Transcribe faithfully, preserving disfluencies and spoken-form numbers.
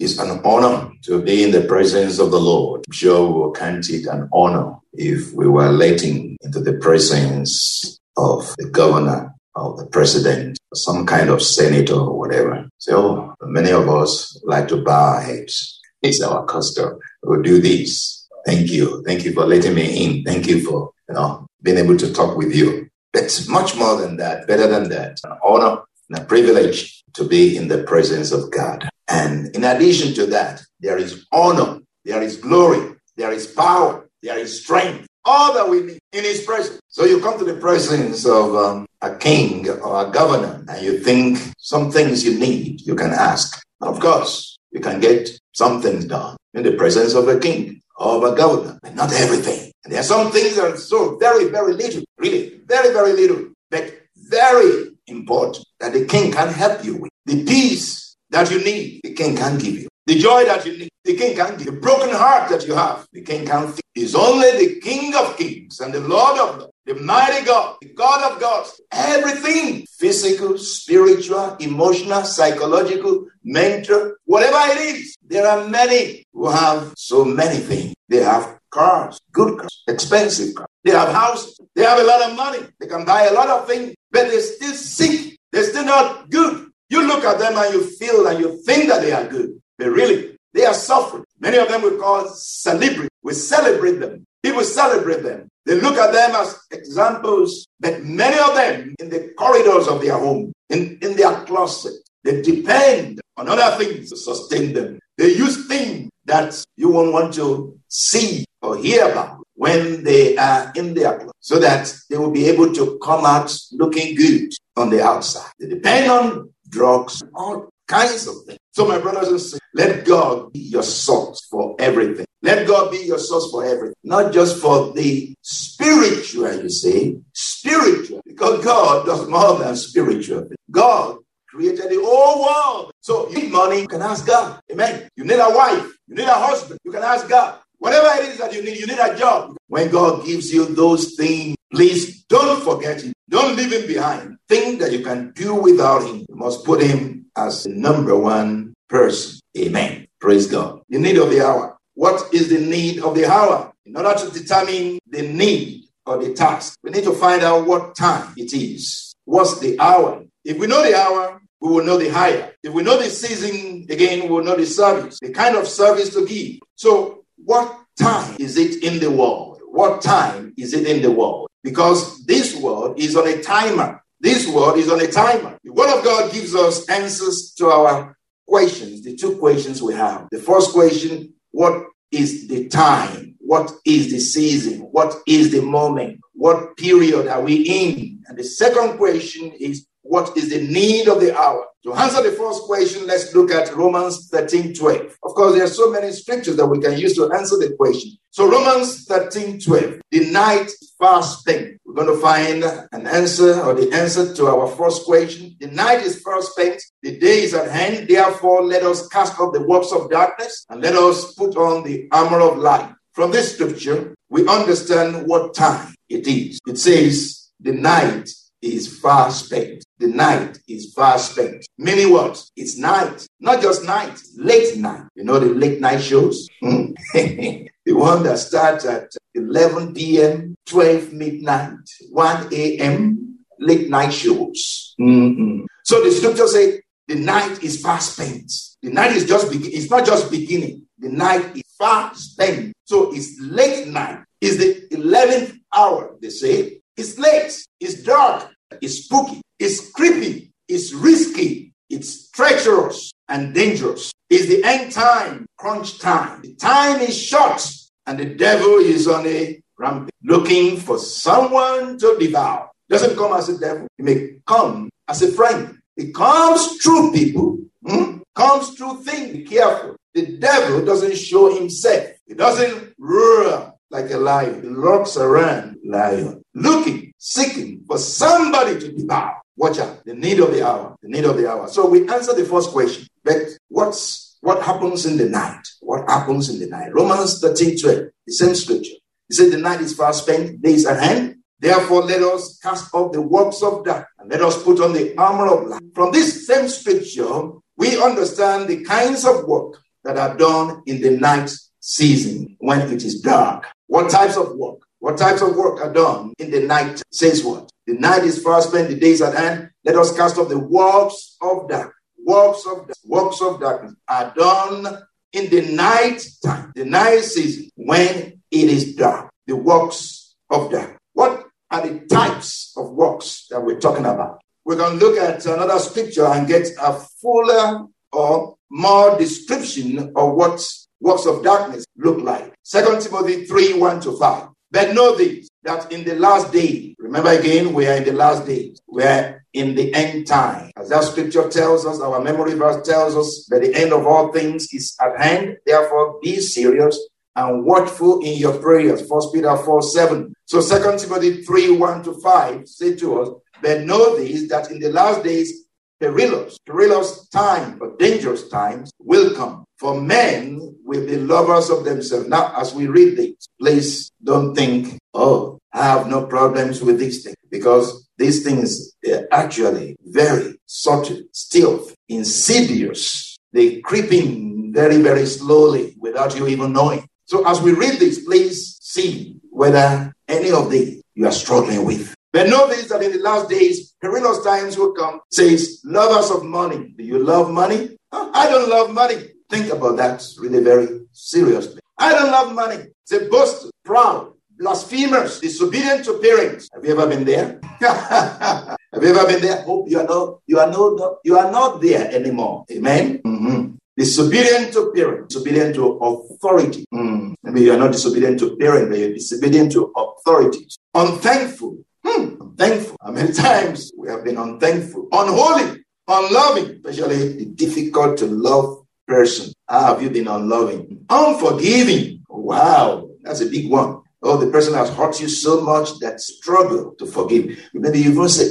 It's an honor to be in the presence of the Lord. I'm sure we will count it an honor if we were letting into the presence of the governor, of the president, some kind of senator or whatever. So many of us like to bow our heads. It's our custom. We'll do this. Thank you. Thank you for letting me in. Thank you for you know being able to talk with you. It's much more than that, better than that. An honor and a privilege to be in the presence of God. And in addition to that, there is honor, there is glory, there is power, there is strength, all that we need in his presence. So you come to the presence of um, a king or a governor, and you think some things you need, you can ask. And of course, you can get some things done in the presence of a king or of a governor, but not everything. And there are some things that are so very, very little, really, very, very little, but very important that the king can help you with. The peace that you need, the king can give you. The joy that you need, the king can give you. The broken heart that you have, the king can fix. He's only the King of Kings and the Lord of Lords, the mighty God, the God of gods. Everything, physical, spiritual, emotional, psychological, mental, whatever it is. There are many who have so many things. They have cars, good cars, expensive cars. They have houses. They have a lot of money. They can buy a lot of things, but they're still sick. They're still not good. You look at them and you feel and you think that they are good. But really, they are suffering. Many of them we call celebrity. We celebrate them. People celebrate them. They look at them as examples. But many of them in the corridors of their home, in, in their closet, they depend on other things to sustain them. They use things that you won't want to see or hear about when they are in their closet, so that they will be able to come out looking good on the outside. They depend on drugs, all kinds of things. So my brothers and sisters, let God be your source for everything. Let God be your source for everything. Not just for the spiritual, you see, spiritual. Because God does more than spiritual. God created the whole world. So you need money, you can ask God. Amen. You need a wife, you need a husband, you can ask God. Whatever it is that you need, you need a job. When God gives you those things, please don't forget him. Don't leave him behind. Think that you can do without him. You must put him as the number one person. Amen. Praise God. The need of the hour. What is the need of the hour? In order to determine the need or the task, we need to find out what time it is. What's the hour? If we know the hour, we will know the hire. If we know the season, again, we will know the service, the kind of service to give. So what time is it in the world? What time is it in the world? Because this world is on a timer. This world is on a timer. The Word of God gives us answers to our questions, the two questions we have. The first question, what is the time? What is the season? What is the moment? What period are we in? And the second question is, what is the need of the hour? To answer the first question, let's look at Romans thirteen twelve. Of course, there are so many scriptures that we can use to answer the question. So Romans thirteen twelve, the night fast spent. We're going to find an answer or the answer to our first question. The night is fast spent, the day is at hand. Therefore, let us cast off the works of darkness and let us put on the armor of light. From this scripture, we understand what time it is. It says the night is fast spent. The night is fast spent. Meaning what? It's night. Not just night, late night. You know the late night shows? Mm. The one that starts at eleven p.m., twelve midnight, one a.m., late night shows. Mm-mm. So the scripture says the night is fast spent. The night is just beginning. It's not just beginning. The night is fast spent. So it's late night. It's the eleventh hour, they say. It's late. It's dark. It's spooky. It's creepy. It's risky. It's treacherous and dangerous. It's the end time, crunch time. The time is short and the devil is on a rampage looking for someone to devour. Doesn't come as a devil. It may come as a friend. It comes through people. Hmm? comes through things. Be careful. The devil doesn't show himself. He doesn't roar like a lion. He lurks around lion, looking, seeking for somebody to devour. Watch out. The need of the hour. The need of the hour. So we answer the first question. But what's what happens in the night? What happens in the night? Romans thirteen twelve, the same scripture. It says the night is far spent, day is at hand. Therefore, let us cast off the works of darkness and let us put on the armor of light. From this same scripture, we understand the kinds of work that are done in the night season when it is dark. What types of work? What types of work are done in the night? Says what? The night is far spent, the day is at hand. Let us cast off the works of darkness. Works of darkness. Works of darkness are done in the night time, the night season when it is dark. The works of darkness. What are the types of works that we're talking about? We're going to look at another scripture and get a fuller or more description of what works of darkness look like. Second Timothy three, one to five. But know this, that in the last day, remember again, we are in the last days. We are in the end time. As that scripture tells us, our memory verse tells us that the end of all things is at hand. Therefore, be serious and watchful in your prayers. First Peter four, seven. So Second Timothy three, one to five say to us, but know this, that in the last days, perilous, perilous time, or dangerous times will come. For men will be lovers of themselves. Now, as we read this, please don't think, oh, I have no problems with these things. Because these things are actually very subtle, stealth, insidious. They creep in very, very slowly without you even knowing. So as we read this, please see whether any of these you are struggling with. But know this, that in the last days, perilous times will come. Says, lovers of money. Do you love money? Huh? I don't love money. Think about that really very seriously. I don't love money. Say, boasters, proud, blasphemers, disobedient to parents. Have you ever been there? Have you ever been there? Hope you are not, you are not, you are not there anymore. Amen? Mm-hmm. Disobedient to parents, disobedient to authority. Mm. Maybe you are not disobedient to parents, but you're disobedient to authorities. Unthankful. Hmm. Unthankful. How many times we have been unthankful? Unholy, unloving, especially the difficult to love person. How have you been unloving? Unforgiving. Wow, that's a big one. Oh, the person has hurt you so much that struggle to forgive. Remember, you even said,